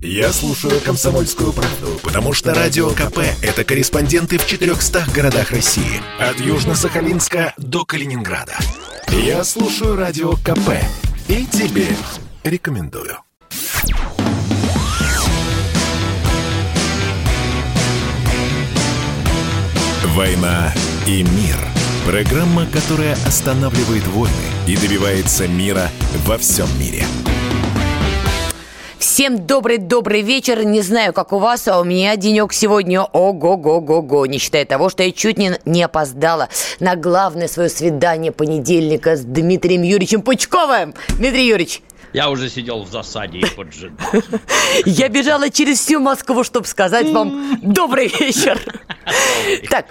Я слушаю «Комсомольскую правду», потому что Радио КП – это корреспонденты в 400 городах России. От Южно-Сахалинска до Калининграда. Я слушаю Радио КП и тебе рекомендую. «Война и мир». Программа, которая останавливает войны и добивается мира во всем мире. Всем добрый-добрый вечер. Не знаю, как у вас, а у меня денек сегодня ого-го-го-го. Не считая того, что я чуть не опоздала на главное свое свидание понедельника с Дмитрием Юрьевичем Пучковым. Дмитрий Юрьевич. Я уже сидел в засаде и поджидал. Я бежала через всю Москву, чтобы сказать вам добрый вечер. Так,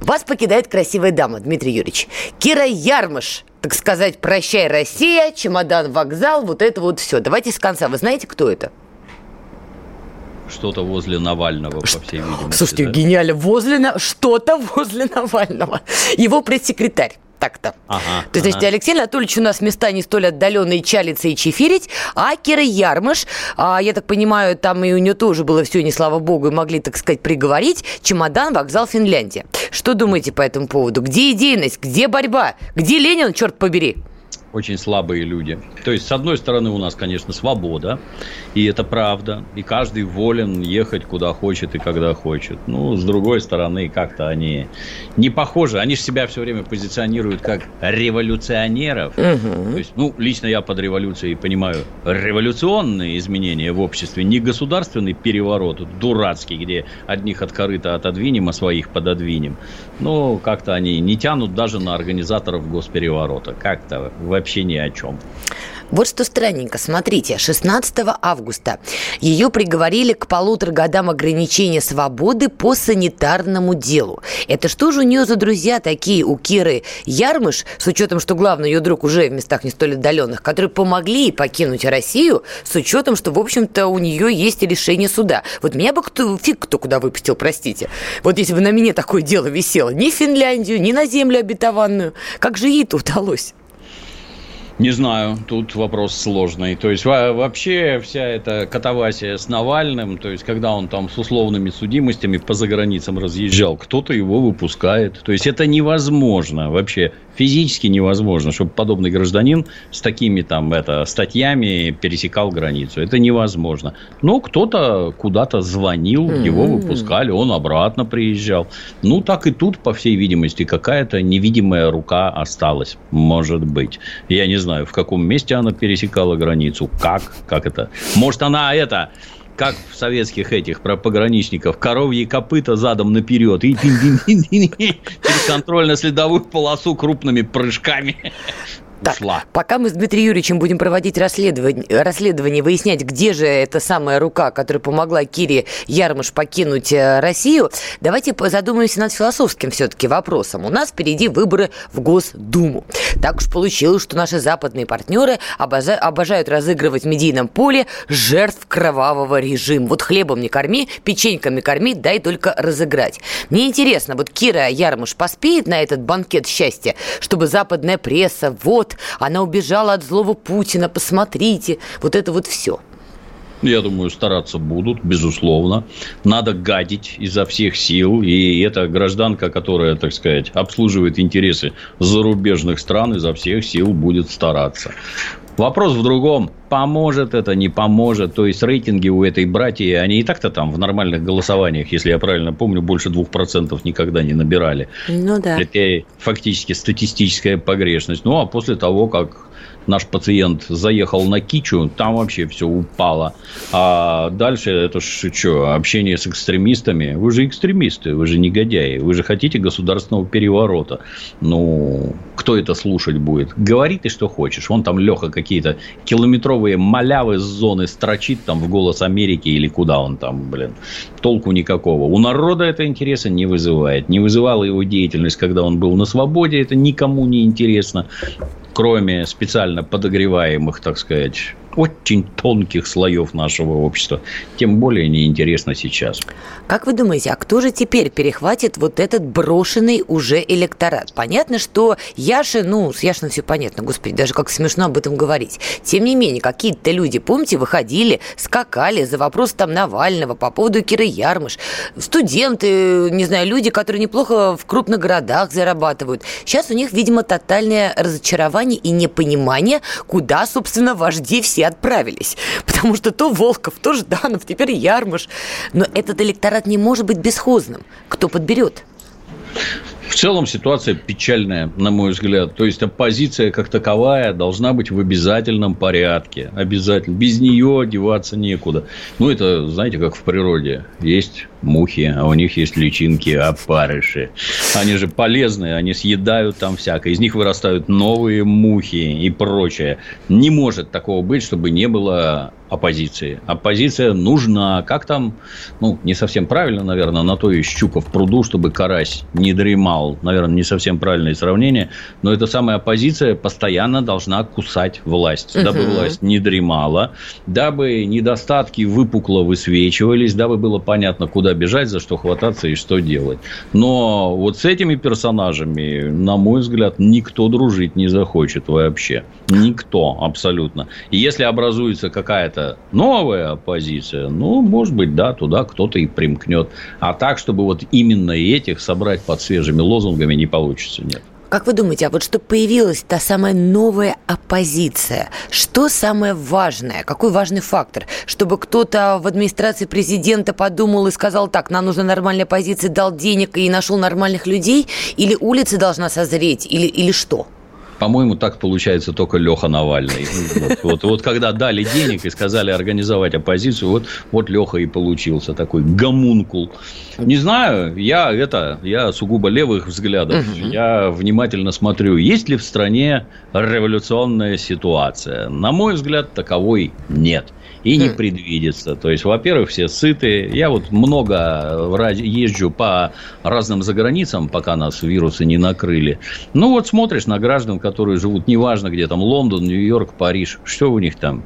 вас покидает красивая дама, Дмитрий Юрьевич. Кира Ярмыш, так сказать, прощай, Россия, чемодан, вокзал, вот это вот все. Давайте с конца. Вы знаете, кто это? Что-то возле Навального, по всей видимости. Слушайте, да? Гениально. Что-то возле Навального. Его пресс-секретарь. Так-то. То есть, значит, Алексей Анатольевич у нас места не столь отдаленные чалиться и чефирить, а Кира Ярмыш, я так понимаю, там и у нее тоже было все, не слава богу, и могли, так сказать, приговорить, чемодан, вокзал, Финляндия. Что думаете по этому поводу? Где идейность? Где борьба? Где Ленин, черт побери? Очень слабые люди. То есть, с одной стороны, у нас, конечно, свобода, и это правда, и каждый волен ехать куда хочет и когда хочет. Ну, с другой стороны, как-то они не похожи. Они же себя все время позиционируют как революционеров. Угу. То есть, ну, лично я под революцией понимаю революционные изменения в обществе, не государственный переворот, дурацкий, где одних от корыта отодвинем, а своих пододвинем. Но как-то они не тянут даже на организаторов госпереворота. Как-то вообще ни о чем. Вот что странненько. Смотрите, 16 августа ее приговорили к 1,5 годам ограничения свободы по санитарному делу. Это что же у нее за друзья такие у Киры Ярмыш, с учетом, что главный ее друг уже в местах не столь отдаленных, которые помогли ей покинуть Россию, с учетом, что, в общем-то, у нее есть решение суда. Вот меня бы кто куда выпустил, простите. Вот если бы на меня такое дело висело. Ни в Финляндию, ни на землю обетованную. Как же ей-то удалось? Не знаю, тут вопрос сложный. То есть, вообще вся эта катавасия с Навальным, то есть, когда он там с условными судимостями по заграницам разъезжал, кто-то его выпускает. То есть, это невозможно вообще, физически невозможно, чтобы подобный гражданин с такими там статьями пересекал границу. Это невозможно. Но кто-то куда-то звонил, его выпускали, он обратно приезжал. Ну, так и тут, по всей видимости, какая-то невидимая рука осталась. Может быть. Я не знаю. В каком месте она пересекала границу, как это. Может, она как в советских этих про пограничников, коровьи копыта задом наперед и через контрольно-следовую полосу крупными прыжками. Так, пока мы с Дмитрием Юрьевичем будем проводить расследование, выяснять, где же эта самая рука, которая помогла Кире Ярмыш покинуть Россию, давайте задумаемся над философским все-таки вопросом. У нас впереди выборы в Госдуму. Так уж получилось, что наши западные партнеры обожают разыгрывать в медийном поле жертв кровавого режима. Вот хлебом не корми, печеньками корми, дай только разыграть. Мне интересно, вот Кира Ярмыш поспеет на этот банкет счастья, чтобы западная пресса, вот, она убежала от злого Путина, посмотрите, вот это вот все. Я думаю, стараться будут, безусловно. Надо гадить изо всех сил. И эта гражданка, которая, так сказать, обслуживает интересы зарубежных стран, изо всех сил будет стараться. Вопрос в другом. Поможет это, не поможет. То есть, рейтинги у этой братьи, они и так-то там в нормальных голосованиях, если я правильно помню, больше 2% никогда не набирали. Ну да. Это фактически статистическая погрешность. Ну, а после того, как наш пациент заехал на Кичу, там вообще все упало. А дальше это что, общение с экстремистами? Вы же экстремисты, вы же негодяи, вы же хотите государственного переворота. Ну, кто это слушать будет? Говори ты, что хочешь. Вон там Леха какие-то километровые малявы с зоны строчит там в «Голос Америки» или куда он там, Толку никакого. У народа это интереса не вызывает. Не вызывала его деятельность, когда он был на свободе. Это никому не интересно. Кроме специально подогреваемых, так сказать, очень тонких слоев нашего общества. Тем более неинтересно сейчас. Как вы думаете, а кто же теперь перехватит вот этот брошенный уже электорат? Понятно, что Яша, с Яшином все понятно, господи, даже как смешно об этом говорить. Тем не менее, какие-то люди, помните, выходили, скакали за вопрос там Навального по поводу Киры Ярмыш. Студенты, не знаю, люди, которые неплохо в крупных городах зарабатывают. Сейчас у них, видимо, тотальное разочарование и непонимание, куда, собственно, вожди все отправились. Потому что то Волков, то Жданов, теперь Ярмыш. Но этот электорат не может быть бесхозным. Кто подберет? В целом ситуация печальная, на мой взгляд. То есть, оппозиция как таковая должна быть в обязательном порядке. Обязательно. Без нее деваться некуда. Это, знаете, как в природе. Есть мухи, а у них есть личинки, опарыши. Они же полезные, они съедают там всякое. Из них вырастают новые мухи и прочее. Не может такого быть, чтобы не было оппозиции. Оппозиция нужна. Как там, не совсем правильно, наверное, на то и щука в пруду, чтобы карась не дремал. Наверное, не совсем правильное сравнение. Но эта самая оппозиция постоянно должна кусать власть. Дабы власть не дремала, дабы недостатки выпукло высвечивались, дабы было понятно, куда бежать, за что хвататься и что делать. Но вот с этими персонажами, на мой взгляд, никто дружить не захочет вообще. Никто абсолютно. И если образуется какая-то новая оппозиция, может быть, да, туда кто-то и примкнет. А так, чтобы вот именно этих собрать под свежими лозунгами не получится, нет. Как вы думаете, а вот чтобы появилась та самая новая оппозиция, что самое важное, какой важный фактор, чтобы кто-то в администрации президента подумал и сказал, так, нам нужна нормальная оппозиция, дал денег и нашел нормальных людей, или улица должна созреть, или что? По-моему, так получается только Леха Навальный. Вот когда дали денег и сказали организовать оппозицию, вот Леха и получился такой гомункул. Не знаю, я сугубо левых взглядов. Я внимательно смотрю, есть ли в стране революционная ситуация. На мой взгляд, таковой нет. И не предвидится. То есть, во-первых, все сыты. Я много езжу по разным заграницам, пока нас вирусы не накрыли. Смотришь на граждан, которые живут, неважно где там, Лондон, Нью-Йорк, Париж. Что у них там?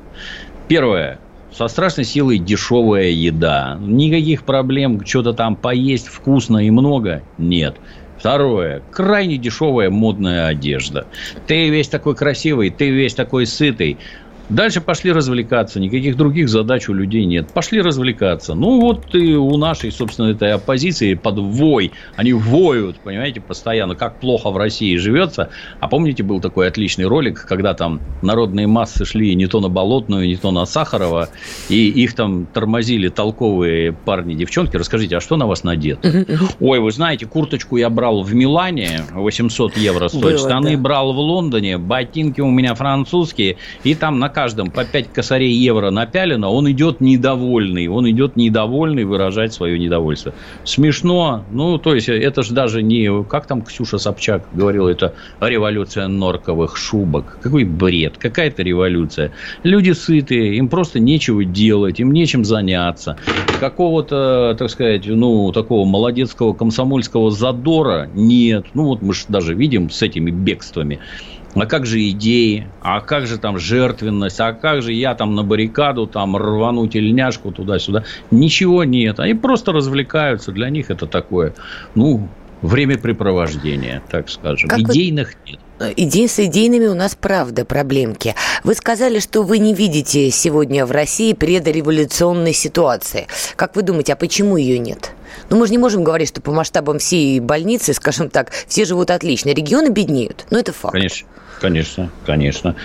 Первое. Со страшной силой дешевая еда. Никаких проблем, что-то там поесть вкусно и много нет. Второе. Крайне дешевая модная одежда. Ты весь такой красивый, ты весь такой сытый. Дальше пошли развлекаться. Никаких других задач у людей нет. Пошли развлекаться. И у нашей, собственно, этой оппозиции под вой. Они воют, понимаете, постоянно. Как плохо в России живется. А помните, был такой отличный ролик, когда там народные массы шли не то на Болотную, не то на Сахарова. И их там тормозили толковые парни, девчонки. Расскажите, а что на вас надето? Ой, вы знаете, курточку я брал в Милане. 800 евро стоит. Штаны брал в Лондоне. Ботинки у меня французские. И там на каждом по 5 косарей евро напялено, он идет недовольный выражать свое недовольство. Смешно, то есть это же даже не, как там Ксюша Собчак говорила, это революция норковых шубок. Какой бред, какая-то революция. Люди сытые, им просто нечего делать, им нечем заняться. Какого-то, так сказать, такого молодецкого комсомольского задора нет. Мы же даже видим с этими бегствами. А как же идеи, а как же там жертвенность, а как же я там на баррикаду, там рвану тельняшку туда-сюда. Ничего нет. Они просто развлекаются. Для них это такое, времяпрепровождение, так скажем. Как идейных нет. С идейными у нас, правда, проблемки. Вы сказали, что вы не видите сегодня в России предреволюционной ситуации. Как вы думаете, а почему ее нет? Мы же не можем говорить, что по масштабам всей больницы, скажем так, все живут отлично. Регионы беднеют. Но это факт. Конечно.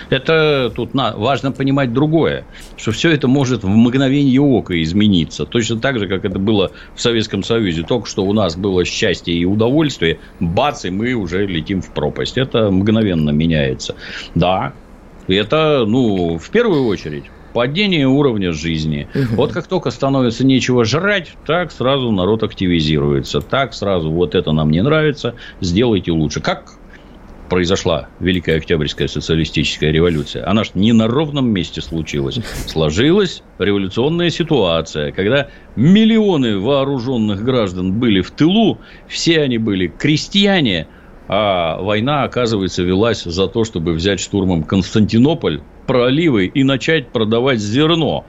Это тут важно понимать другое, что все это может в мгновение ока измениться. Точно так же, как это было в Советском Союзе. Только что у нас было счастье и удовольствие, бац, и мы уже летим в пропасть. Это мгновенно меняется. Да, это, в первую очередь... Падение уровня жизни. Вот как только становится нечего жрать, так сразу народ активизируется. Так сразу вот это нам не нравится, сделайте лучше. Как произошла Великая Октябрьская социалистическая революция? Она же не на ровном месте случилась. Сложилась революционная ситуация, когда миллионы вооруженных граждан были в тылу, все они были крестьяне, а война, оказывается, велась за то, чтобы взять штурмом Константинополь, проливы и начать продавать зерно.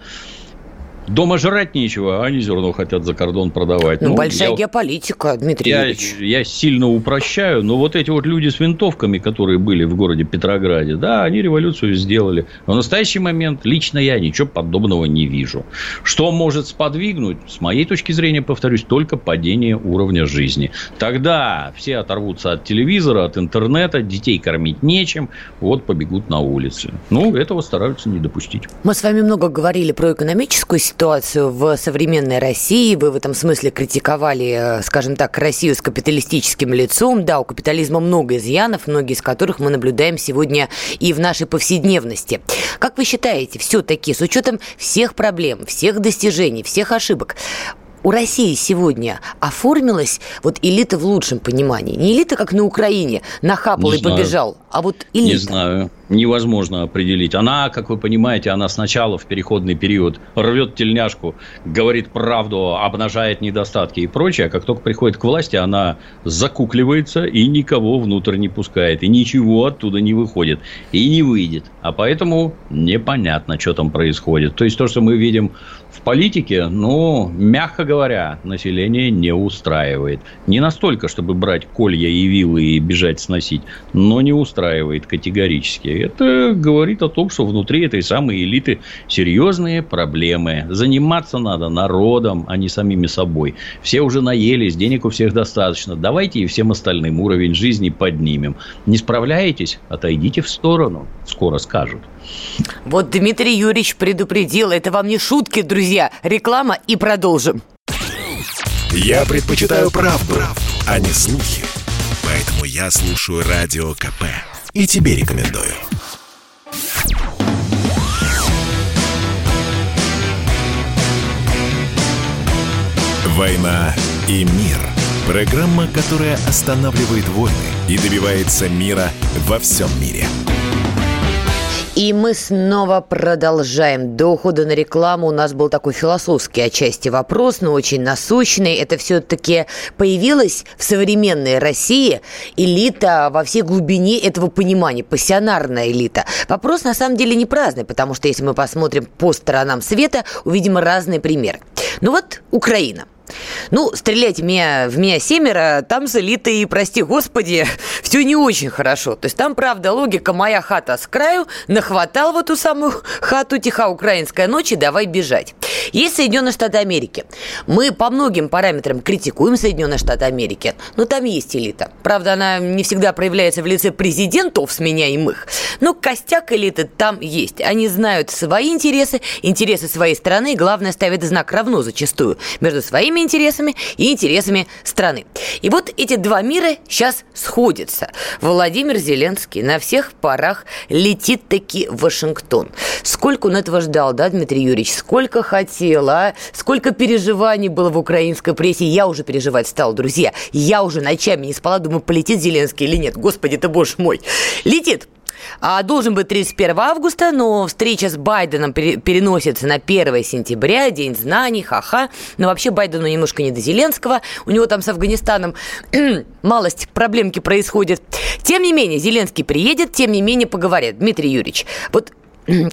Дома жрать нечего, а они зерно хотят за кордон продавать. Ну, большая геополитика, Дмитрий Юрьевич. Я сильно упрощаю, но вот эти вот люди с винтовками, которые были в городе Петрограде, да, они революцию сделали. Но в настоящий момент лично я ничего подобного не вижу. Что может сподвигнуть, с моей точки зрения, повторюсь, только падение уровня жизни. Тогда все оторвутся от телевизора, от интернета, детей кормить нечем, вот побегут на улицы. Ну, этого стараются не допустить. Мы с вами много говорили про экономическую ситуацию в современной России. Вы в этом смысле критиковали, скажем так, Россию с капиталистическим лицом. Да, у капитализма много изъянов, многие из которых мы наблюдаем сегодня и в нашей повседневности. Как вы считаете, все-таки с учетом всех проблем, всех достижений, всех ошибок, у России сегодня оформилась вот элита в лучшем понимании? Не элита, как на Украине, нахапал и побежал, а вот элита. Не знаю. Невозможно определить. Она, как вы понимаете, она сначала в переходный период рвет тельняшку, говорит правду, обнажает недостатки и прочее. А как только приходит к власти, она закукливается и никого внутрь не пускает. И ничего оттуда не выходит. И не выйдет. А поэтому непонятно, что там происходит. То есть, то, что мы видим в политике, ну, мягко говоря, население не устраивает. Не настолько, чтобы брать колья и вилы и бежать сносить, но не устраивает категорически. Это говорит о том, что внутри этой самой элиты серьезные проблемы. Заниматься надо народом, а не самими собой. Все уже наелись, денег у всех достаточно. Давайте и всем остальным уровень жизни поднимем. Не справляетесь? Отойдите в сторону. Скоро скажут. Вот Дмитрий Юрьевич предупредил. Это вам не шутки, друзья. Реклама и продолжим. Я предпочитаю правду, а не слухи. Поэтому я слушаю Радио КП. И тебе рекомендую. «Война и мир» – программа, которая останавливает войны и добивается мира во всем мире. И мы снова продолжаем. До ухода на рекламу у нас был такой философский отчасти вопрос, но очень насущный. Это все-таки появилась в современной России элита во всей глубине этого понимания, пассионарная элита. Вопрос на самом деле не праздный, потому что если мы посмотрим по сторонам света, увидим разные примеры. Ну вот Украина. Ну, стрелять в меня семеро, там с элитой, прости господи, все не очень хорошо. То есть там, правда, логика «моя хата с краю», нахватал в эту самую хату, тиха украинская ночь и давай бежать. Есть Соединенные Штаты Америки. Мы по многим параметрам критикуем Соединенные Штаты Америки, но там есть элита. Правда, она не всегда проявляется в лице президентов сменяемых, но костяк элиты там есть. Они знают свои интересы, интересы своей страны, и, главное, ставят знак равно зачастую между своими интересами и интересами страны. И вот эти два мира сейчас сходятся. Владимир Зеленский на всех парах летит таки в Вашингтон. Сколько он этого ждал, да, Дмитрий Юрьевич? Сколько хотел, а? Сколько переживаний было в украинской прессе. Я уже переживать стал, друзья. Я уже ночами не спала, думаю, полетит Зеленский или нет. Господи ты, боже мой. Летит. Должен быть 31 августа, но встреча с Байденом переносится на 1 сентября, День знаний, ха-ха. Но вообще Байдену немножко не до Зеленского. У него там с Афганистаном малость проблемки происходит. Тем не менее, Зеленский приедет, тем не менее поговорят. Дмитрий Юрьевич, вот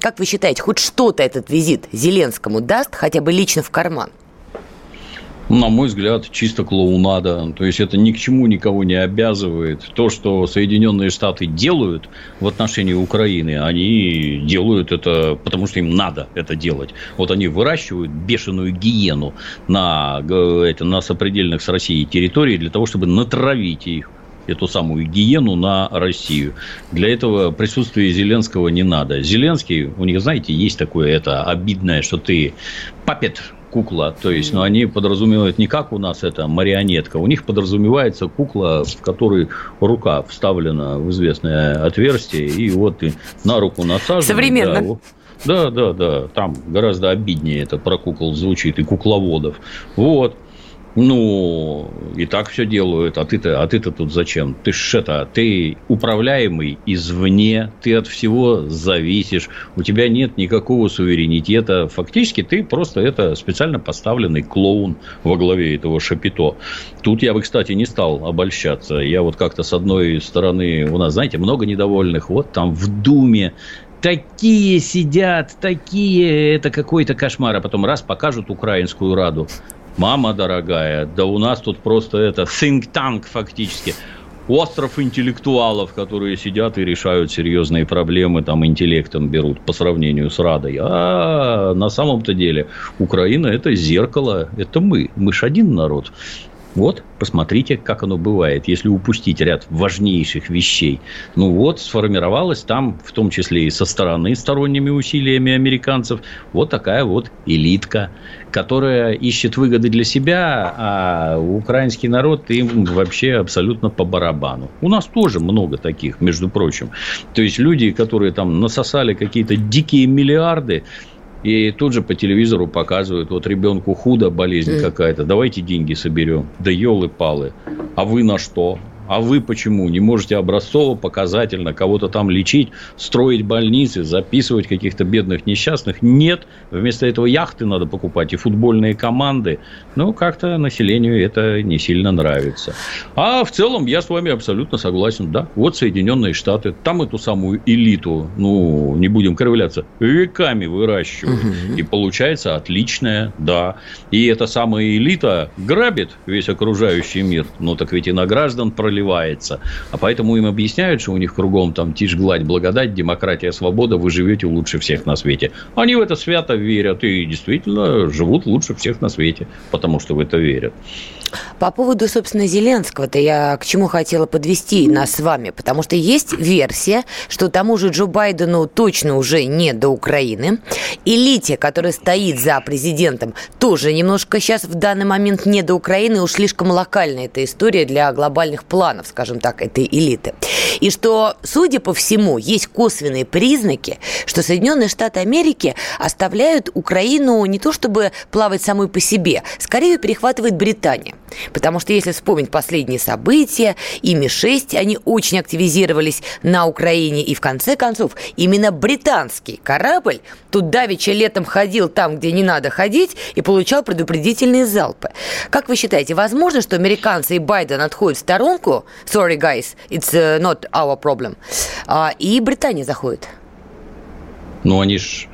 как вы считаете, хоть что-то этот визит Зеленскому даст, хотя бы лично в карман? На мой взгляд, чисто клоунада. То есть, это ни к чему никого не обязывает. То, что Соединенные Штаты делают в отношении Украины, они делают это, потому что им надо это делать. Вот они выращивают бешеную гиену на сопредельных с Россией территории для того, чтобы натравить их. Эту самую гиену на Россию. Для этого присутствия Зеленского не надо. Зеленский, у них, знаете, есть такое это обидное, что ты папет, кукла. То есть, но они подразумевают не как у нас это марионетка. У них подразумевается кукла, в которой рука вставлена в известное отверстие. И вот ты на руку насаживаешь. Современно. Да. Там гораздо обиднее это про кукол звучит и кукловодов. Вот. Ну, и так все делают, а ты-то тут зачем? Ты управляемый извне, ты от всего зависишь, у тебя нет никакого суверенитета. Фактически ты просто это специально поставленный клоун во главе этого шапито. Тут я бы, кстати, не стал обольщаться. Я вот как-то с одной стороны, у нас, знаете, много недовольных, вот там в Думе. Такие сидят, такие, это какой-то кошмар. А потом раз покажут украинскую Раду. Мама дорогая, да у нас тут просто это think tank фактически. Остров интеллектуалов, которые сидят и решают серьезные проблемы, там интеллектом берут по сравнению с Радой. А на самом-то деле Украина – это зеркало, это мы. Мы ж один народ. Вот, посмотрите, как оно бывает, если упустить ряд важнейших вещей. Ну вот, сформировалась там, в том числе и со стороны, сторонними усилиями американцев, вот такая вот элитка, которая ищет выгоды для себя, а украинский народ им вообще абсолютно по барабану. У нас тоже много таких, между прочим. То есть, люди, которые там насосали какие-то дикие миллиарды, и тут же по телевизору показывают, вот ребенку худо, болезнь какая-то, давайте деньги соберем. Да елы-палы. А вы на что? А вы почему не можете образцово-показательно кого-то там лечить, строить больницы, записывать каких-то бедных несчастных? Нет. Вместо этого яхты надо покупать и футбольные команды. Ну, как-то населению это не сильно нравится. А в целом я с вами абсолютно согласен. Да, вот Соединенные Штаты, там эту самую элиту, ну, не будем кривляться, веками выращивают. Угу. И получается отличная, да. И эта самая элита грабит весь окружающий мир. Ну, так ведь и на граждан проливается. А поэтому им объясняют, что у них кругом там тишь, гладь, благодать, демократия, свобода, вы живете лучше всех на свете. Они в это свято верят и действительно живут лучше всех на свете, потому что в это верят. По поводу, собственно, Зеленского-то я к чему хотела подвести нас с вами, потому что есть версия, что тому же Джо Байдену точно уже не до Украины. Элите, которая стоит за президентом, тоже немножко сейчас в данный момент не до Украины, уж слишком локальная эта история для глобальных планов, скажем так, этой элиты. И что, судя по всему, есть косвенные признаки, что Соединенные Штаты Америки оставляют Украину не то чтобы плавать самой по себе, скорее перехватывает Британия. Потому что, если вспомнить последние события, и МИ-6, они очень активизировались на Украине. И, в конце концов, именно британский корабль тут давеча летом ходил там, где не надо ходить, и получал предупредительные залпы. Как вы считаете, возможно, что американцы и Байден отходят в сторонку? Sorry, guys, it's not our problem. И Британия заходит. Ну, они ж...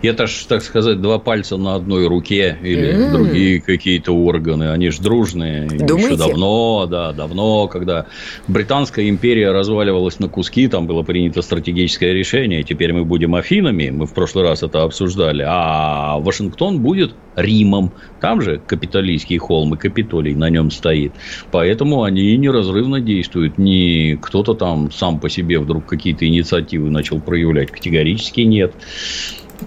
Это ж, так сказать, два пальца на одной руке или другие какие-то органы. Они ж дружные. Думаете? Еще давно, да, давно, когда Британская империя разваливалась на куски, там было принято стратегическое решение, теперь мы будем Афинами, мы в прошлый раз это обсуждали, а Вашингтон будет Римом. Там же Капитолийский холм и Капитолий на нем стоит. Поэтому они неразрывно действуют. Не кто-то там сам по себе вдруг какие-то инициативы начал проявлять. Категорически нет.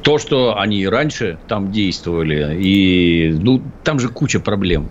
То, что они и раньше там действовали, и ну, там же куча проблем.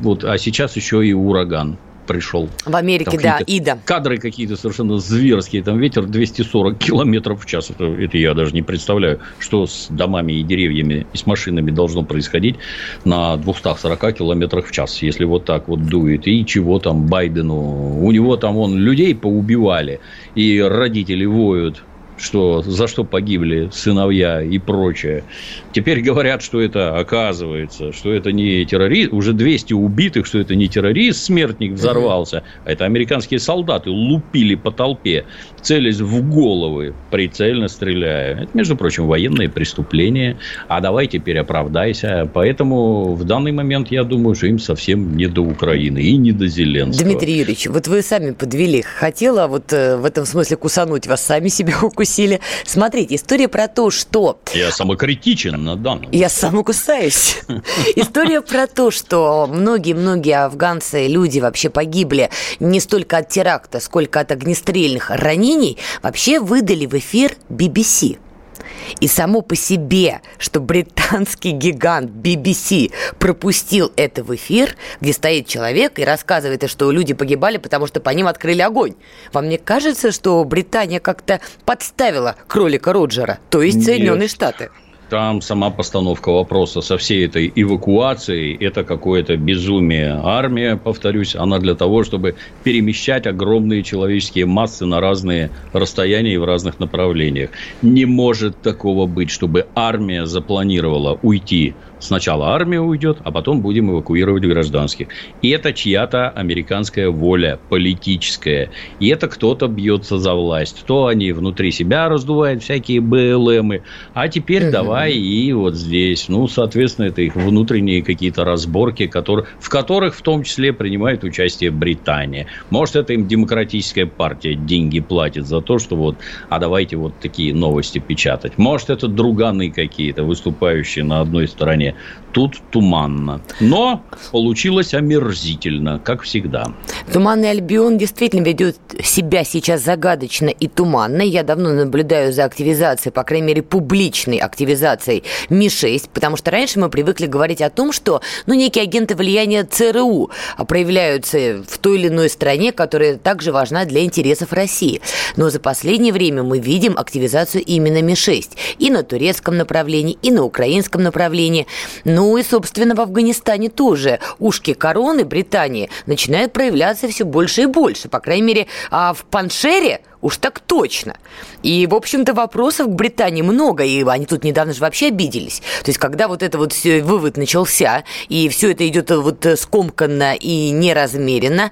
Вот, а сейчас еще и ураган пришел. В Америке, там, да, Ида. Кадры какие-то совершенно зверские. Там ветер 240 километров в час. Это я даже не представляю, что с домами и деревьями и с машинами должно происходить на 240 километрах в час, если вот так вот дует. И чего там Байдену? У него там он людей поубивали, и родители воют. Что, за что погибли сыновья и прочее. Теперь говорят, что это оказывается, что это не террорист. Уже 200 убитых, что это не террорист, смертник взорвался. А это американские солдаты лупили по толпе, целясь в головы, прицельно стреляя. Это, между прочим, военные преступления. А давай теперь оправдайся. Поэтому в данный момент, я думаю, что им совсем не до Украины и не до Зеленского. Дмитрий Юрьевич, вот вы сами подвели. Хотела вот в этом смысле кусануть вас, сами себя укусили. Смотрите, история про то, что... Я самокритичен на данном. Я самокусаюсь. История про то, что многие-многие афганцы, люди вообще погибли не столько от теракта, сколько от огнестрельных ранений, вообще выдали в эфир BBC. И само по себе, что британский гигант BBC пропустил это в эфир, где стоит человек и рассказывает, что люди погибали, потому что по ним открыли огонь. Вам не кажется, что Британия как-то подставила кролика Роджера, то есть Соединенные Штаты? Там сама постановка вопроса со всей этой эвакуацией – это какое-то безумие. Армия, повторюсь, она для того, чтобы перемещать огромные человеческие массы на разные расстояния и в разных направлениях. Не может такого быть, чтобы армия запланировала уйти Сначала армия уйдет, а потом будем эвакуировать гражданских. И это чья-то американская воля политическая. И это кто-то бьется за власть. То они внутри себя раздувают всякие БЛМы. А теперь давай и вот здесь. Ну, соответственно, это их внутренние какие-то разборки, в которых в том числе принимает участие Британия. Может, это им демократическая партия деньги платит за то, что вот, а давайте вот такие новости печатать. Может, это друганы какие-то, выступающие на одной стороне. Тут туманно. Но получилось омерзительно, как всегда. Туманный Альбион действительно ведет себя сейчас загадочно и туманно. Я давно наблюдаю за активизацией, по крайней мере, публичной активизацией МИ-6, потому что раньше мы привыкли говорить о том, что некие агенты влияния ЦРУ проявляются в той или иной стране, которая также важна для интересов России. Но за последнее время мы видим активизацию именно МИ-6. И на турецком направлении, и на украинском направлении. Ну и, собственно, в Афганистане тоже ушки короны Британии начинают проявляться все больше и больше. По крайней мере, в Паншере уж так точно. И, в общем-то, вопросов к Британии много, и они тут недавно же вообще обиделись. То есть, когда вот этот вот вывод начался, и все это идет вот скомканно и неразмеренно,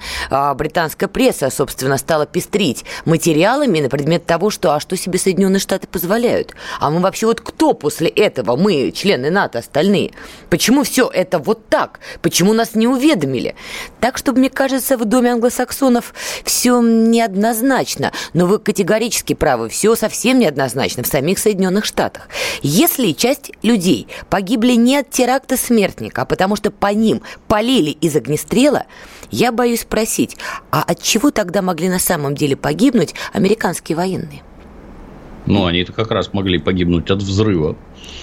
британская пресса, собственно, стала пестрить материалами на предмет того, что, а что себе Соединенные Штаты позволяют? А мы вообще вот кто после этого? Мы, члены НАТО, остальные. Почему все это вот так? Почему нас не уведомили? Так что, мне кажется, в доме англосаксонов все неоднозначно. Но вы категорически правы, все совсем неоднозначно в самих Соединенных Штатах. Если часть людей погибли не от теракта смертника, а потому что по ним палили из огнестрела, я боюсь спросить, а от чего тогда могли на самом деле погибнуть американские военные? Ну, они-то как раз могли погибнуть от взрыва.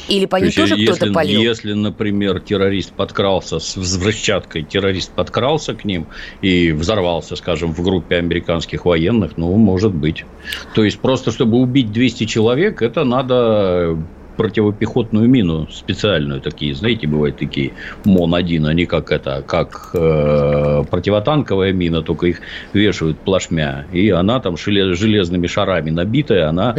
Или по ним тоже кто-то палил? Если, например, террорист подкрался с взрывчаткой, террорист подкрался к ним и взорвался, скажем, в группе американских военных, ну, может быть. То есть, просто чтобы убить 200 человек, это надо... противопехотную мину специальную, такие, знаете, бывают такие МОН-1, они как противотанковая мина, только их вешают плашмя, и она там железными шарами набитая, она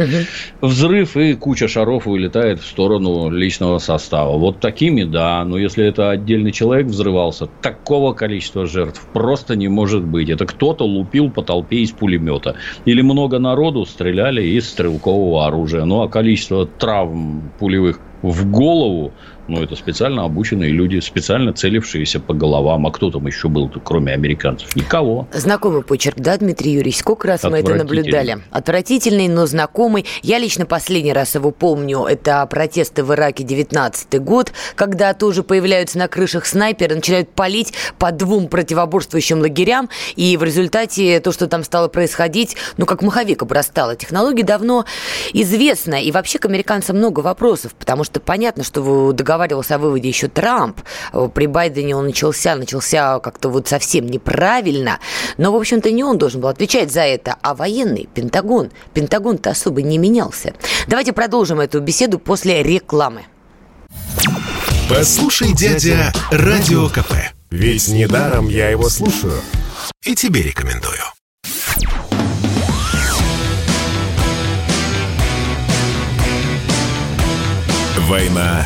взрыв, и куча шаров вылетает в сторону личного состава. Вот такими, да, но если это отдельный человек взрывался, такого количества жертв просто не может быть. Это кто-то лупил по толпе из пулемета. Или много народу стреляли из стрелкового оружия. Ну, а количество травм пулевых в голову, но это специально обученные люди, специально целившиеся по головам. А кто там еще был-то, кроме американцев? Никого. Знакомый почерк, да, Дмитрий Юрьевич? Сколько раз мы это наблюдали? Отвратительный, но знакомый. Я лично последний раз его помню. Это протесты в Ираке, 19-й год, когда тоже появляются на крышах снайперы, начинают палить по двум противоборствующим лагерям. И в результате то, что там стало происходить, как маховик обрастало. Технология давно известна. И вообще к американцам много вопросов, потому что понятно, что договаривался о выводе еще Трамп. При Байдене он начался как-то вот совсем неправильно. Но, в общем-то, не он должен был отвечать за это, а военный, Пентагон. Пентагон-то особо не менялся. Давайте продолжим эту беседу после рекламы. Послушай, дядя, Радио КП. Ведь недаром я его слушаю и тебе рекомендую. «Война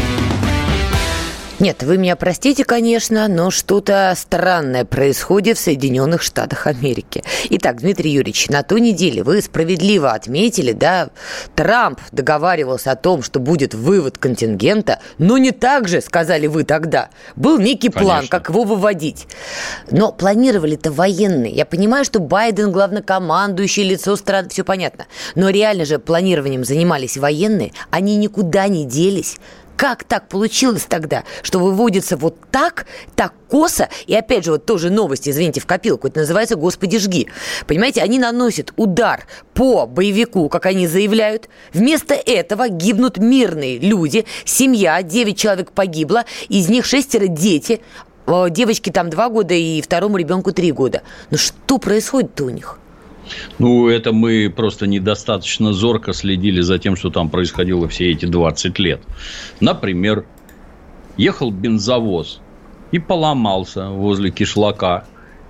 Нет, вы меня простите, конечно, но что-то странное происходит в Соединенных Штатах Америки. Итак, Дмитрий Юрьевич, на той неделе вы справедливо отметили, да, Трамп договаривался о том, что будет вывод контингента, но не так же, сказали вы тогда. Был некий план, как его выводить. Но планировали-то военные. Я понимаю, что Байден главнокомандующий, лицо стран, все понятно. Но реально же планированием занимались военные, они никуда не делись. Как так получилось тогда, что выводится вот так косо? И опять же, вот тоже новости, извините, в копилку. Это называется «Господи, жги». Понимаете, они наносят удар по боевику, как они заявляют. Вместо этого гибнут мирные люди, семья, 9 человек погибло, из них 6 дети. Девочке там 2 года и второму ребенку 3 года. Но что происходит-то у них? Ну, это мы просто недостаточно зорко следили за тем, что там происходило все эти 20 лет. Например, ехал бензовоз и поломался возле кишлака.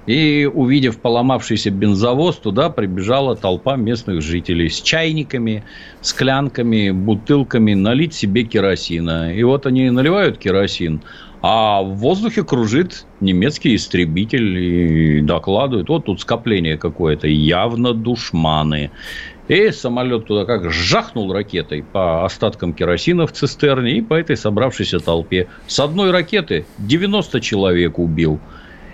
И, увидев поломавшийся бензовоз, туда прибежала толпа местных жителей с чайниками, склянками, бутылками налить себе керосина. И вот они наливают керосин, а в воздухе кружит немецкий истребитель и докладывает: вот тут скопление какое-то, явно душманы. И самолет туда как жахнул ракетой по остаткам керосина в цистерне и по этой собравшейся толпе. С одной ракеты 90 человек убил.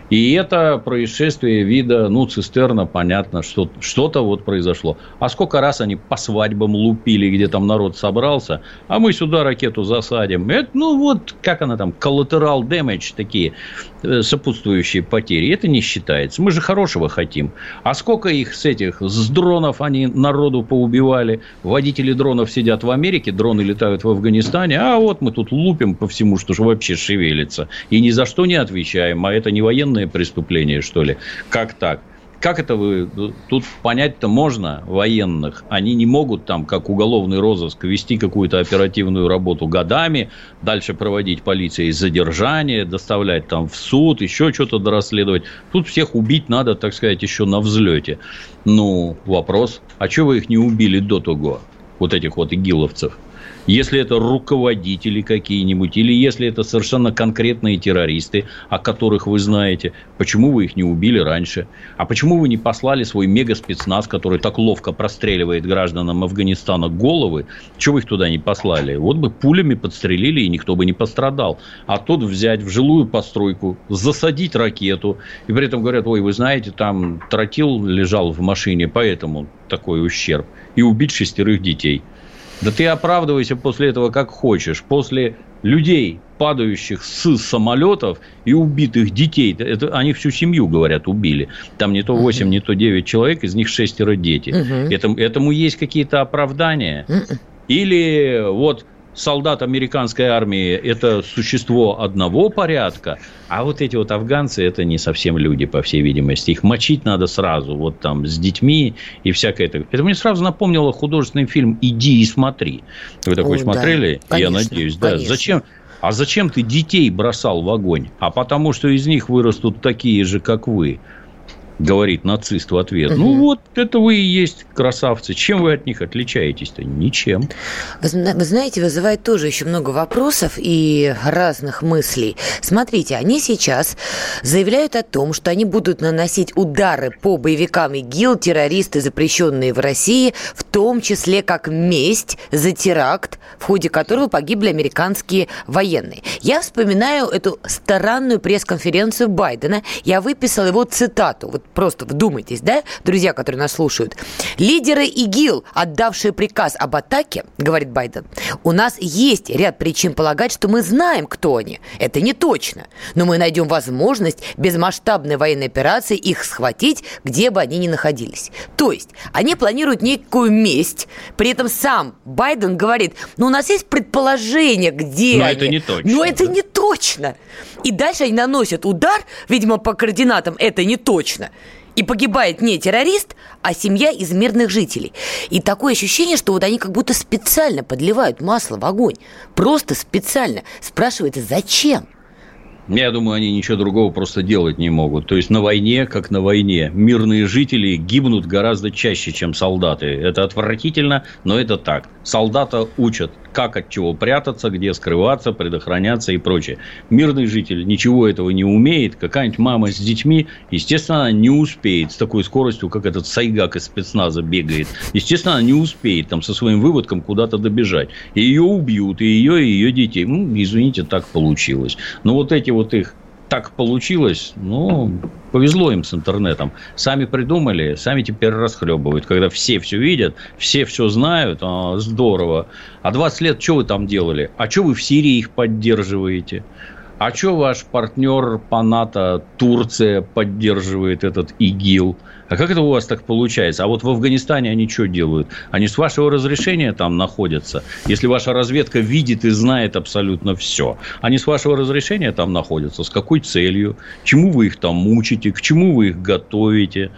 И это происшествие вида, цистерна, понятно, что-то вот произошло. А сколько раз они по свадьбам лупили, где там народ собрался, а мы сюда ракету засадим. Это, как она там, collateral damage, такие сопутствующие потери. Это не считается. Мы же хорошего хотим. А сколько их с дронов они народу поубивали. Водители дронов сидят в Америке, дроны летают в Афганистане. А вот мы тут лупим по всему, что же вообще шевелится. И ни за что не отвечаем. А это не военные преступление, что ли? Как так? Как это вы... Тут понять-то можно военных. Они не могут там, как уголовный розыск, вести какую-то оперативную работу годами, дальше проводить полицией задержание, доставлять там в суд, еще что-то дорасследовать. Тут всех убить надо, так сказать, еще на взлете. Вопрос, а чего вы их не убили до того? Вот этих вот игиловцев. Если это руководители какие-нибудь, или если это совершенно конкретные террористы, о которых вы знаете, почему вы их не убили раньше? А почему вы не послали свой мега-спецназ, который так ловко простреливает гражданам Афганистана головы? Чего вы их туда не послали? Вот бы пулями подстрелили, и никто бы не пострадал. А тут взять в жилую постройку, засадить ракету, и при этом говорят: ой, вы знаете, там тротил лежал в машине, поэтому такой ущерб. И убить 6 детей. Да ты оправдывайся после этого как хочешь. После людей, падающих с самолетов и убитых детей. Это они всю семью, говорят, убили. Там не то 8, не то 9 человек, из них 6 дети. Этому есть какие-то оправдания? Или солдат американской армии — это существо одного порядка, а вот эти вот афганцы — это не совсем люди, по всей видимости. Их мочить надо сразу, с детьми и всякое это. Это мне сразу напомнило художественный фильм «Иди и смотри». Вы такой смотрели? Да. Конечно, я надеюсь. Да. Зачем ты детей бросал в огонь? А потому что из них вырастут такие же, как вы. Говорит нацист в ответ. Это вы и есть красавцы. Чем вы от них отличаетесь-то? Ничем. Вы знаете, вызывает тоже еще много вопросов и разных мыслей. Смотрите, они сейчас заявляют о том, что они будут наносить удары по боевикам ИГИЛ, террористы, запрещенные в России, в том числе как месть за теракт, в ходе которого погибли американские военные. Я вспоминаю эту странную пресс-конференцию Байдена. Я выписала его цитату. Просто вдумайтесь, да, друзья, которые нас слушают. «Лидеры ИГИЛ, отдавшие приказ об атаке, — говорит Байден, — у нас есть ряд причин полагать, что мы знаем, кто они. Это не точно. Но мы найдем возможность без масштабной военной операции их схватить, где бы они ни находились». То есть они планируют некую месть. При этом сам Байден говорит: у нас есть предположение, где они. Это не точно. Но это не точно. И дальше они наносят удар, видимо, по координатам «это не точно». И погибает не террорист, а семья из мирных жителей. И такое ощущение, что они как будто специально подливают масло в огонь. Просто специально. Спрашивается, зачем? Я думаю, они ничего другого просто делать не могут. То есть, на войне, как на войне. Мирные жители гибнут гораздо чаще, чем солдаты. Это отвратительно, но это так. Солдата учат, как от чего прятаться, где скрываться, предохраняться и прочее. Мирный житель ничего этого не умеет. Какая-нибудь мама с детьми, естественно, она не успеет с такой скоростью, как этот сайгак из спецназа бегает. Естественно, она не успеет там со своим выводком куда-то добежать. И ее убьют, и ее детей. Извините, так получилось. Но вот эти их так получилось, повезло им с интернетом. Сами придумали, сами теперь расхлебывают. Когда все видят, все все знают, здорово. А 20 лет что вы там делали? А что вы в Сирии их поддерживаете? А что ваш партнер по НАТО, Турция, поддерживает этот ИГИЛ? А как это у вас так получается? А вот в Афганистане они что делают? Они с вашего разрешения там находятся? Если ваша разведка видит и знает абсолютно все. Они с вашего разрешения там находятся? С какой целью? Чему вы их там мучите? К чему вы их готовите?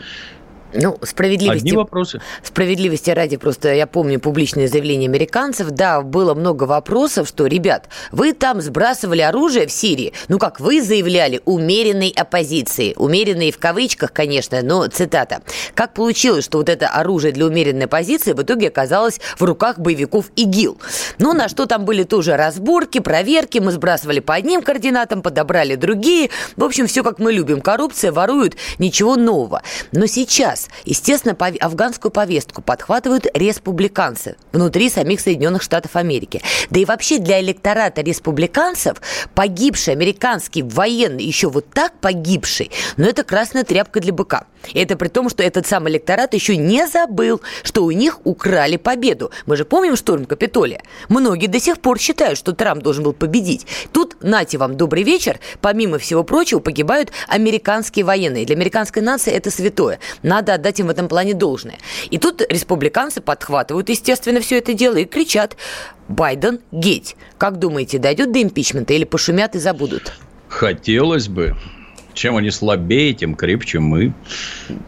Ну, справедливости ради, просто я помню публичное заявление американцев, да, было много вопросов, что, ребят, вы там сбрасывали оружие в Сирии, ну, как вы заявляли, умеренной оппозиции, умеренной в кавычках, конечно, но цитата. Как получилось, что вот это оружие для умеренной оппозиции в итоге оказалось в руках боевиков ИГИЛ? Ну, на что там были тоже разборки, проверки, мы сбрасывали по одним координатам, подобрали другие, в общем, все как мы любим, коррупция, воруют, ничего нового. Но сейчас, естественно, афганскую повестку подхватывают республиканцы внутри самих Соединенных Штатов Америки. Да и вообще для электората республиканцев погибший американский военный, еще вот так погибший, но это красная тряпка для быка. И это при том, что этот сам электорат еще не забыл, что у них украли победу. Мы же помним штурм Капитолия. Многие до сих пор считают, что Трамп должен был победить. Тут, нате вам, добрый вечер. Помимо всего прочего, погибают американские военные. Для американской нации это святое. Надо отдать им в этом плане должное. И тут республиканцы подхватывают, естественно, все это дело и кричат: «Байден, геть!». Как думаете, дойдет до импичмента или пошумят и забудут? Хотелось бы. Чем они слабее, тем крепче мы.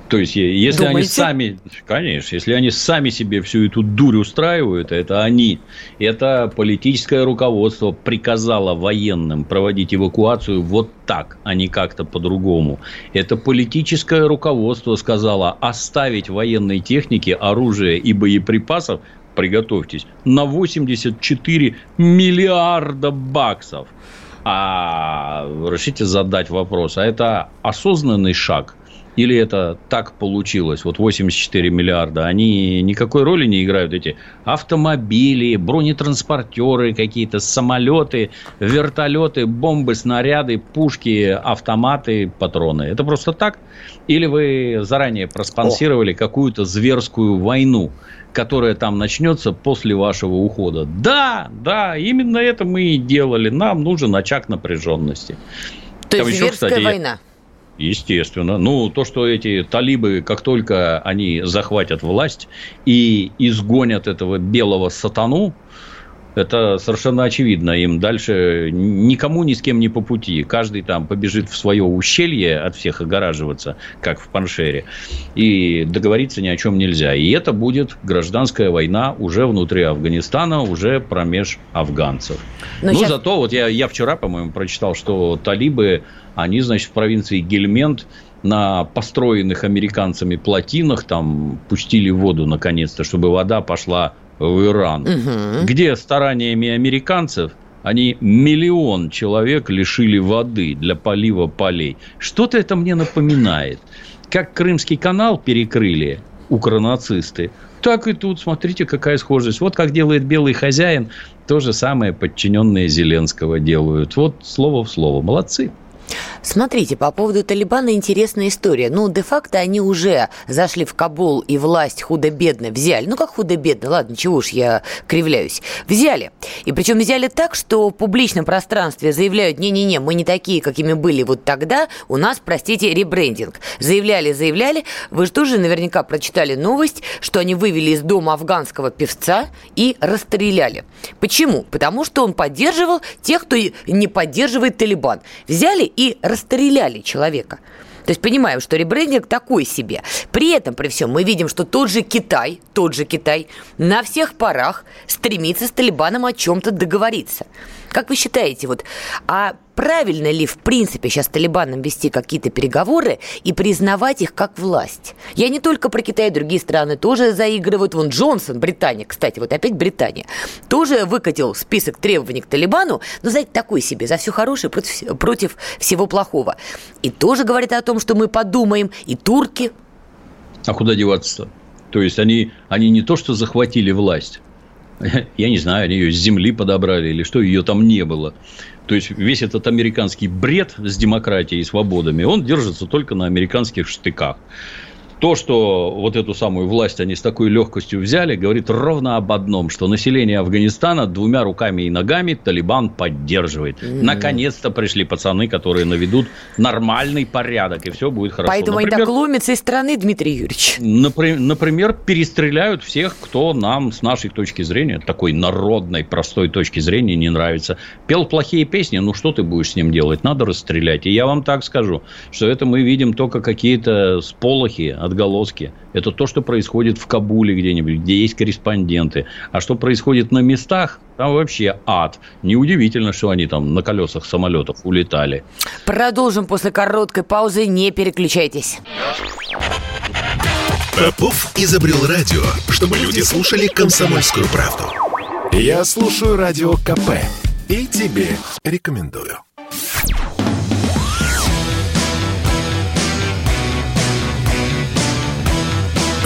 То есть, если думаете? Они сами... Конечно, если они сами себе всю эту дурь устраивают, это они. Это политическое руководство приказало военным проводить эвакуацию вот так, а не как-то по-другому. Это политическое руководство сказало оставить военной технике, оружие и боеприпасов, приготовьтесь, на 84 миллиарда баксов. А решите задать вопрос, а это осознанный шаг или это так получилось? Вот 84 миллиарда, они никакой роли не играют, эти автомобили, бронетранспортеры какие-то, самолеты, вертолеты, бомбы, снаряды, пушки, автоматы, патроны. Это просто так? Или вы заранее проспонсировали какую-то зверскую войну, которая там начнется после вашего ухода? Да, именно это мы и делали. Нам нужен очаг напряженности. То есть зверская война? Естественно. Ну, то, что эти талибы, как только они захватят власть и изгонят этого белого сатану, это совершенно очевидно. Им дальше никому ни с кем не по пути. Каждый там побежит в свое ущелье от всех огораживаться, как в Паншере. И договориться ни о чем нельзя. И это будет гражданская война уже внутри Афганистана, уже промеж афганцев. Но зато вот я вчера, по-моему, прочитал, что талибы, они, значит, в провинции Гельменд на построенных американцами плотинах там пустили воду наконец-то, чтобы вода пошла в Иран, где стараниями американцев они 1 миллион человек лишили воды для полива полей. Что-то это мне напоминает. Как Крымский канал перекрыли укронацисты, так и тут, смотрите, какая схожесть. Вот как делает белый хозяин, то же самое подчиненные Зеленского делают. Вот слово в слово. Молодцы. Смотрите, по поводу Талибана интересная история. Ну, де-факто они уже зашли в Кабул и власть худо-бедно взяли. Ну, как худо-бедно, ладно, чего уж я кривляюсь. Взяли. И причем взяли так, что в публичном пространстве заявляют: не-не-не, мы не такие, какими были вот тогда, у нас, простите, ребрендинг. Заявляли. Вы же тоже наверняка прочитали новость, что они вывели из дома афганского певца и расстреляли. Почему? Потому что он поддерживал тех, кто не поддерживает Талибан. Взяли и расстреляли человека. То есть понимаем, что ребрендинг такой себе. При этом, при всем, мы видим, что тот же Китай на всех парах стремится с Талибаном о чем-то договориться. Как вы считаете, вот, а правильно ли в принципе сейчас с Талибаном вести какие-то переговоры и признавать их как власть? Я не только про Китай, другие страны тоже заигрывают. Вон Джонсон, Британия, кстати, вот опять Британия, тоже выкатил список требований к Талибану, но, знаете, такой себе, за все хорошее против всего плохого. И тоже говорит о том, что мы подумаем, и турки. А куда деваться-то? То есть, они не то что захватили власть, я не знаю, они ее с земли подобрали или что, ее там не было. То есть, весь этот американский бред с демократией и свободами, он держится только на американских штыках. То, что вот эту самую власть они с такой легкостью взяли, говорит ровно об одном, что население Афганистана 2 руками и ногами Талибан поддерживает. Наконец-то пришли пацаны, которые наведут нормальный порядок, и все будет хорошо. Поэтому они так ломятся из страны, Дмитрий Юрьевич. Например, перестреляют всех, кто нам с нашей точки зрения, такой народной, простой точки зрения, не нравится. Пел плохие песни, ну что ты будешь с ним делать? Надо расстрелять. И я вам так скажу, что это мы видим только какие-то сполохи, отголоски. Это то, что происходит в Кабуле где-нибудь, где есть корреспонденты. А что происходит на местах, там вообще ад. Неудивительно, что они там на колесах самолетов улетали. Продолжим после короткой паузы. Не переключайтесь. Попов изобрел радио, чтобы люди слушали «Комсомольскую правду». Я слушаю радио КП и тебе рекомендую.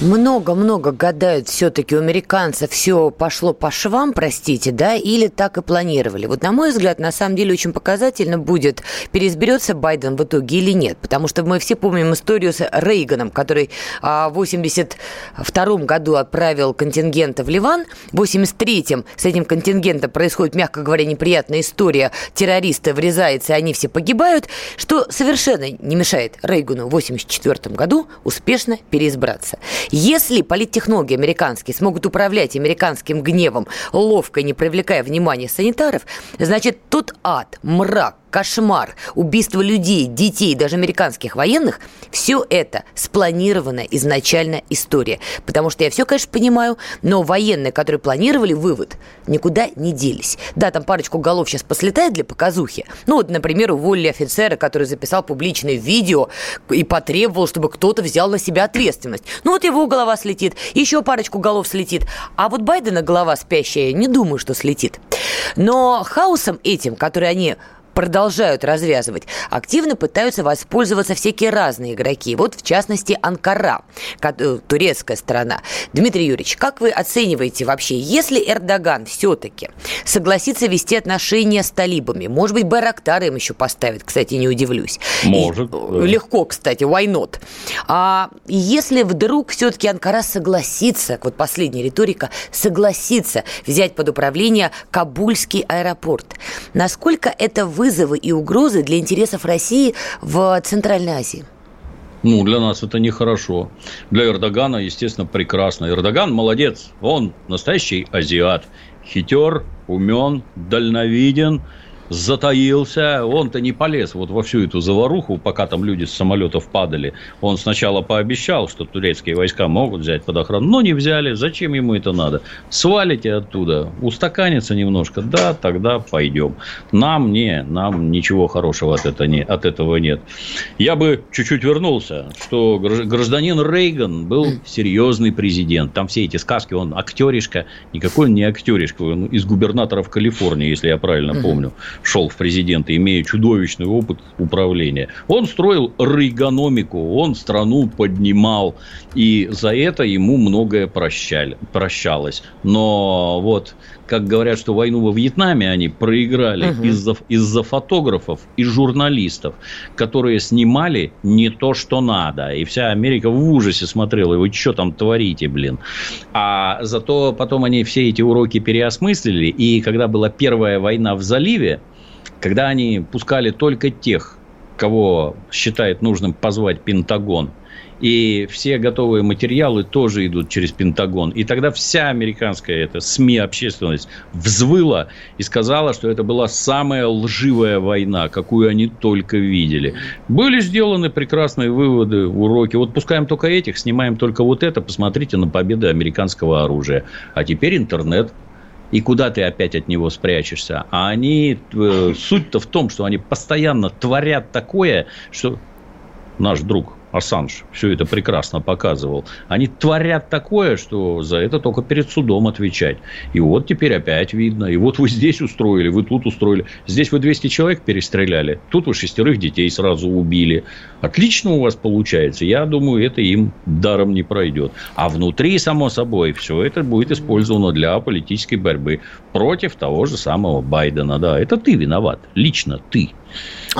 Много-много гадают все-таки у американцев, все пошло по швам, простите, да, или так и планировали. Вот, на мой взгляд, на самом деле очень показательно будет, переизберется Байден в итоге или нет. Потому что мы все помним историю с Рейганом, который в 82-м году отправил контингента в Ливан. В 83-м с этим контингентом происходит, мягко говоря, неприятная история. Террористы врезаются, они все погибают, что совершенно не мешает Рейгану в 84-м году успешно переизбраться. Если политтехнологи американские смогут управлять американским гневом, ловко не привлекая внимания санитаров, значит, тот ад, мрак, кошмар, убийство людей, детей, даже американских военных, все это спланированная изначально история. Потому что я все, конечно, понимаю, но военные, которые планировали вывод, никуда не делись. Да, там парочку голов сейчас послетает для показухи. Ну вот, например, уволили офицера, который записал публичное видео и потребовал, чтобы кто-то взял на себя ответственность. Ну вот его голова слетит, еще парочку голов слетит. А вот Байдена голова спящая, не думаю, что слетит. Но хаосом этим, который они продолжают развязывать, активно пытаются воспользоваться всякие разные игроки. Вот, в частности, Анкара, турецкая страна. Дмитрий Юрьевич, как вы оцениваете вообще, если Эрдоган все-таки согласится вести отношения с талибами, может быть, Байрактар им еще поставит, кстати, не удивлюсь. Может. И легко, кстати, why not? А если вдруг все-таки Анкара согласится, вот последняя риторика, согласится взять под управление Кабульский аэропорт, насколько это вы вызовы и угрозы для интересов России в Центральной Азии? Ну, для нас это нехорошо. Для Эрдогана, естественно, прекрасно. Эрдоган молодец. Он настоящий азиат. Хитер, умен, дальновиден, затаился. Он-то не полез вот во всю эту заваруху, пока там люди с самолетов падали. Он сначала пообещал, что турецкие войска могут взять под охрану, но не взяли. Зачем ему это надо? Свалите оттуда, устаканится немножко, да, тогда пойдем. Нам ничего хорошего от этого нет. Я бы чуть-чуть вернулся, что гражданин Рейган был серьезный президент. Там все эти сказки, он актеришка, никакой он не актеришка, он из губернаторов Калифорнии, если я правильно помню, шел в президенты, имея чудовищный опыт управления. Он строил рейганомику, он страну поднимал, и за это ему многое прощалось. Но вот, как говорят, что войну во Вьетнаме они проиграли из-за фотографов и журналистов, которые снимали не то, что надо. И вся Америка в ужасе смотрела, вы что там творите, блин. А зато потом они все эти уроки переосмыслили, и когда была первая война в заливе, когда они пускали только тех, кого считает нужным позвать Пентагон, и все готовые материалы тоже идут через Пентагон. И тогда вся американская СМИ, общественность взвыла и сказала, что это была самая лживая война, какую они только видели. Были сделаны прекрасные выводы, уроки. Вот пускаем только этих, снимаем только вот это, посмотрите на победы американского оружия. А теперь интернет. И куда ты опять от него спрячешься? А они, суть-то в том, что они постоянно творят такое, что наш друг Ассанж все это прекрасно показывал. Они творят такое, что за это только перед судом отвечать. И вот теперь опять видно. И вот вы здесь устроили, вы тут устроили. Здесь вы 200 человек перестреляли. Тут вы 6 детей сразу убили. Отлично у вас получается. Я думаю, это им даром не пройдет. А внутри, само собой, все это будет использовано для политической борьбы против того же самого Байдена. Да, это ты виноват. Лично ты.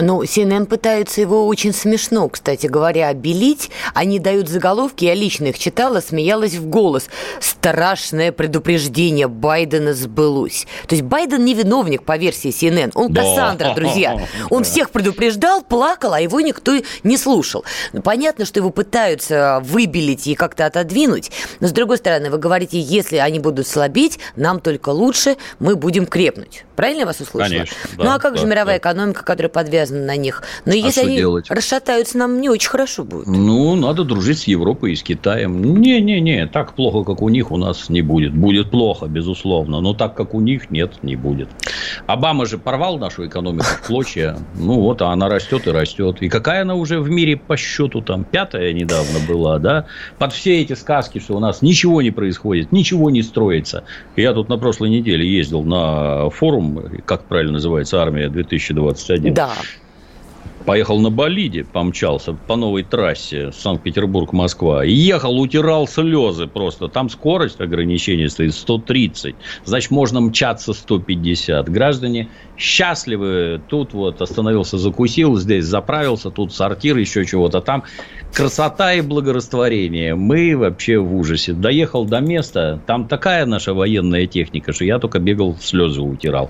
Ну, CNN пытаются его очень смешно, кстати говоря, обелить. Они дают заголовки, я лично их читала, смеялась в голос. Страшное предупреждение Байдена сбылось. То есть Байден не виновник, по версии CNN. Он Кассандра, друзья. Он всех предупреждал, плакал, а его никто не слушал. Понятно, что его пытаются выбелить и как-то отодвинуть. Но, с другой стороны, вы говорите, если они будут слабеть, нам только лучше, мы будем крепнуть. Правильно я вас услышала? Конечно. Да, ну, а как же мировая экономика, которая подвязана на них? Но если они расшатаются, нам не очень хорошо будет. Ну, надо дружить с Европой и с Китаем. Не-не-не, так плохо, как у них, у нас не будет. Будет плохо, безусловно, но так, как у них, нет, не будет. Обама же порвал нашу экономику в клочья. Ну, вот, а она растет и растет. И какая она уже в мире по счету, там, 5-я недавно была, да? Под все эти сказки, что у нас ничего не происходит, ничего не строится. Я тут на прошлой неделе ездил на форум, как правильно называется, «Армия-2021». Да. Поехал на болиде, помчался по новой трассе Санкт-Петербург-Москва. Ехал, утирал слезы просто. Там скорость ограничения стоит 130. Значит, можно мчаться 150. Граждане счастливы. Тут вот остановился, закусил, здесь заправился, тут сортир, еще чего-то там. Красота и благорастворение. Мы вообще в ужасе. Доехал до места. Там такая наша военная техника, что я только бегал, слезы утирал.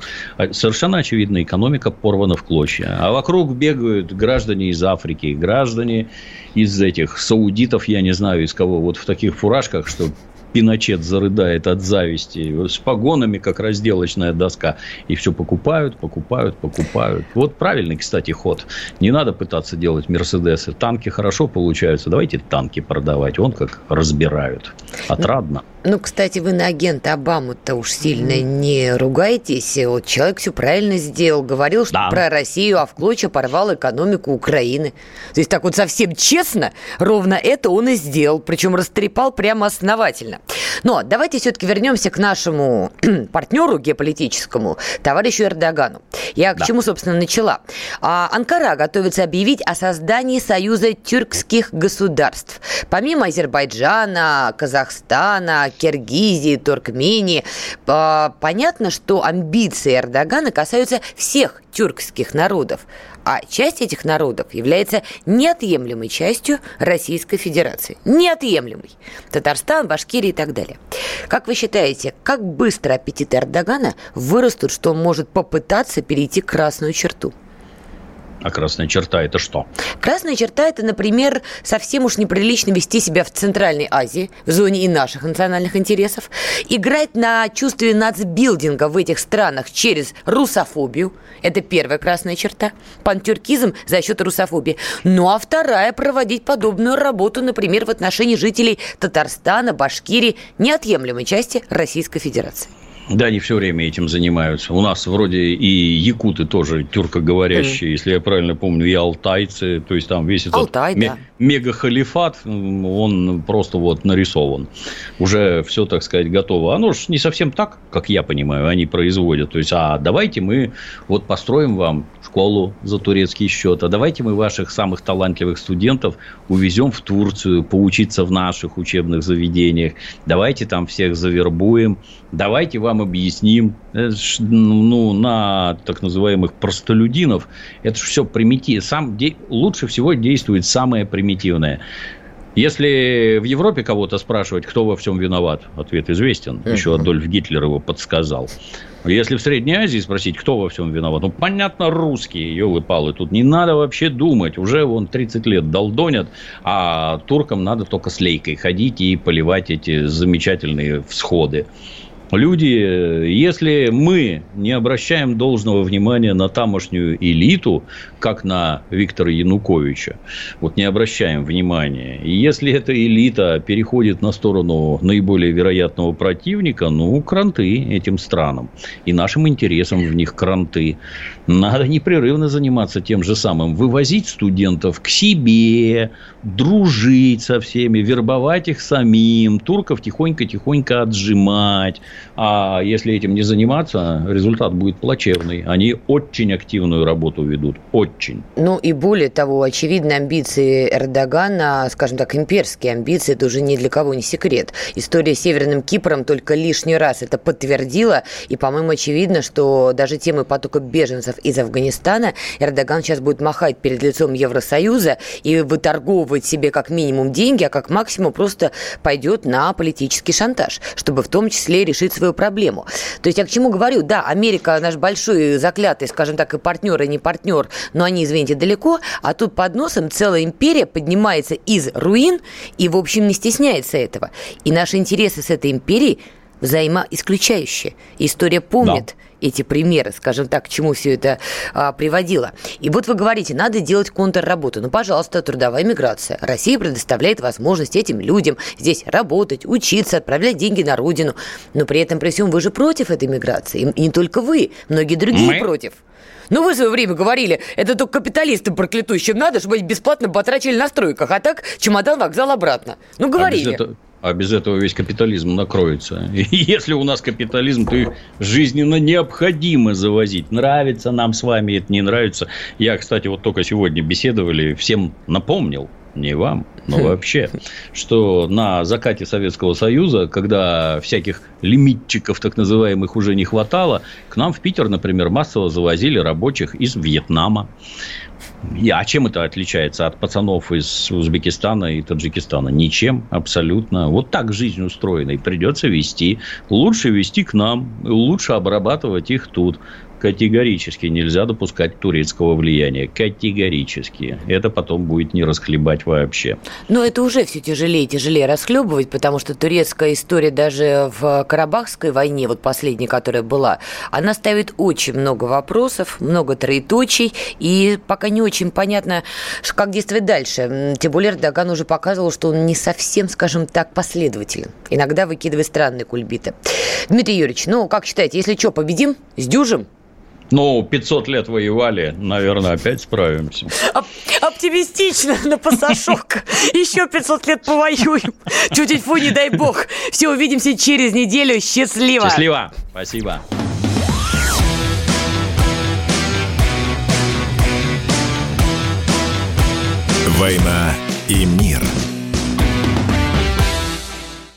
Совершенно очевидно, экономика порвана в клочья. А вокруг бегают граждане из Африки, граждане из этих саудитов, я не знаю из кого, вот в таких фуражках, что Пиночет зарыдает от зависти, с погонами, как разделочная доска. И все покупают, покупают, покупают. Вот правильный, кстати, ход. Не надо пытаться делать мерседесы. Танки хорошо получаются. Давайте танки продавать. Вон как разбирают. Отрадно. Ну, кстати, вы на агента Обаму-то уж сильно не ругайтесь. Вот человек все правильно сделал. Говорил, что про Россию, а в клочья порвал экономику Украины. То есть, так вот совсем честно, ровно это он и сделал. Причем растрепал прямо основательно. Но давайте все-таки вернемся к нашему партнеру геополитическому, товарищу Эрдогану. Я к чему, собственно, начала. Анкара готовится объявить о создании союза тюркских государств. Помимо Азербайджана, Казахстана, Киргизии, Туркмении, понятно, что амбиции Эрдогана касаются всех тюркских народов. А часть этих народов является неотъемлемой частью Российской Федерации. Неотъемлемой. Татарстан, Башкирия и так далее. Как вы считаете, как быстро аппетиты Эрдогана вырастут, что он может попытаться перейти красную черту? А красная черта – это что? Красная черта – это, например, совсем уж неприлично вести себя в Центральной Азии, в зоне и наших национальных интересов, играть на чувстве нацбилдинга в этих странах через русофобию. Это первая красная черта. Пантюркизм за счет русофобии. Ну, а вторая – проводить подобную работу, например, в отношении жителей Татарстана, Башкирии, неотъемлемой части Российской Федерации. Да, они все время этим занимаются. У нас вроде и якуты тоже тюркоговорящие, если я правильно помню, и алтайцы. То есть, там весь этот мегахалифат, он просто вот нарисован. Уже все, так сказать, готово. Оно же не совсем так, как я понимаю, они производят. То есть, а давайте мы вот построим вам школу за турецкий счет, а давайте мы ваших самых талантливых студентов увезем в Турцию, поучиться в наших учебных заведениях. Давайте там всех завербуем. Давайте вам объясним, ну, на так называемых простолюдинов, это же все примитивно. Лучше всего действует самое примитивное. Если в Европе кого-то спрашивать, кто во всем виноват, ответ известен. Еще Адольф Гитлер его подсказал. Если в Средней Азии спросить, кто во всем виноват, ну, понятно, русские, елы-палы. Тут не надо вообще думать. Уже вон 30 лет долдонят, а туркам надо только с лейкой ходить и поливать эти замечательные всходы. Люди, если мы не обращаем должного внимания на тамошнюю элиту, как на Виктора Януковича, вот не обращаем внимания, и если эта элита переходит на сторону наиболее вероятного противника, ну, кранты этим странам. И нашим интересам в них кранты. Надо непрерывно заниматься тем же самым. Вывозить студентов к себе, дружить со всеми, вербовать их самим, турков тихонько-тихонько отжимать – А если этим не заниматься, результат будет плачевный. Они очень активную работу ведут. Очень. Ну и более того, очевидно, амбиции Эрдогана, скажем так, имперские амбиции, это уже ни для кого не секрет. История с Северным Кипром только лишний раз это подтвердила. И, по-моему, очевидно, что даже темы потока беженцев из Афганистана Эрдоган сейчас будет махать перед лицом Евросоюза и выторговывать себе как минимум деньги, а как максимум просто пойдет на политический шантаж, чтобы в том числе решить свою проблему. То есть я к чему говорю? Да, Америка наш большой, заклятый, скажем так, и партнер, и не партнер, но они, извините, далеко, а тут под носом целая империя поднимается из руин и, в общем, не стесняется этого. И наши интересы с этой империей взаимоисключающие. История помнит эти примеры, скажем так, к чему все это приводило. И вот вы говорите, надо делать контрработу. Ну, пожалуйста, трудовая миграция. Россия предоставляет возможность этим людям здесь работать, учиться, отправлять деньги на родину. Но при этом, при всем, вы же против этой миграции. И не только вы, многие другие против. Ну, вы в свое время говорили, это только капиталистам проклятущим надо, чтобы они бесплатно батрачили на стройках, а так чемодан, вокзал обратно. Ну, говорили. А без этого весь капитализм накроется. И если у нас капитализм, то их жизненно необходимо завозить. Нравится нам с вами, это не нравится. Я, кстати, вот только сегодня беседовали, всем напомнил, не вам, но вообще, что на закате Советского Союза, когда всяких лимитчиков так называемых уже не хватало, к нам в Питер, например, массово завозили рабочих из Вьетнама. А чем это отличается от пацанов из Узбекистана и Таджикистана? Ничем абсолютно. Вот так жизнь устроена. И придется вести. Лучше вести к нам. Лучше обрабатывать их тут. Категорически нельзя допускать турецкого влияния. Категорически. Это потом будет не расхлебать вообще. Но это уже все тяжелее и тяжелее расхлебывать, потому что турецкая история даже в Карабахской войне, вот последняя, которая была, она ставит очень много вопросов, много троеточий, и пока не очень понятно, как действовать дальше. Тем более Эрдоган уже показывал, что он не совсем, скажем так, последователен. Иногда выкидывает странные кульбиты. Дмитрий Юрьевич, ну, как считаете, если что, победим, сдюжим? Ну, 500 лет воевали, наверное, опять справимся. Оптимистично, на пасашок. Еще 500 лет повоюем. Чуть-чуть, фу, не дай бог. Все, увидимся через неделю. Счастливо. Счастливо. Спасибо. «Война и мир».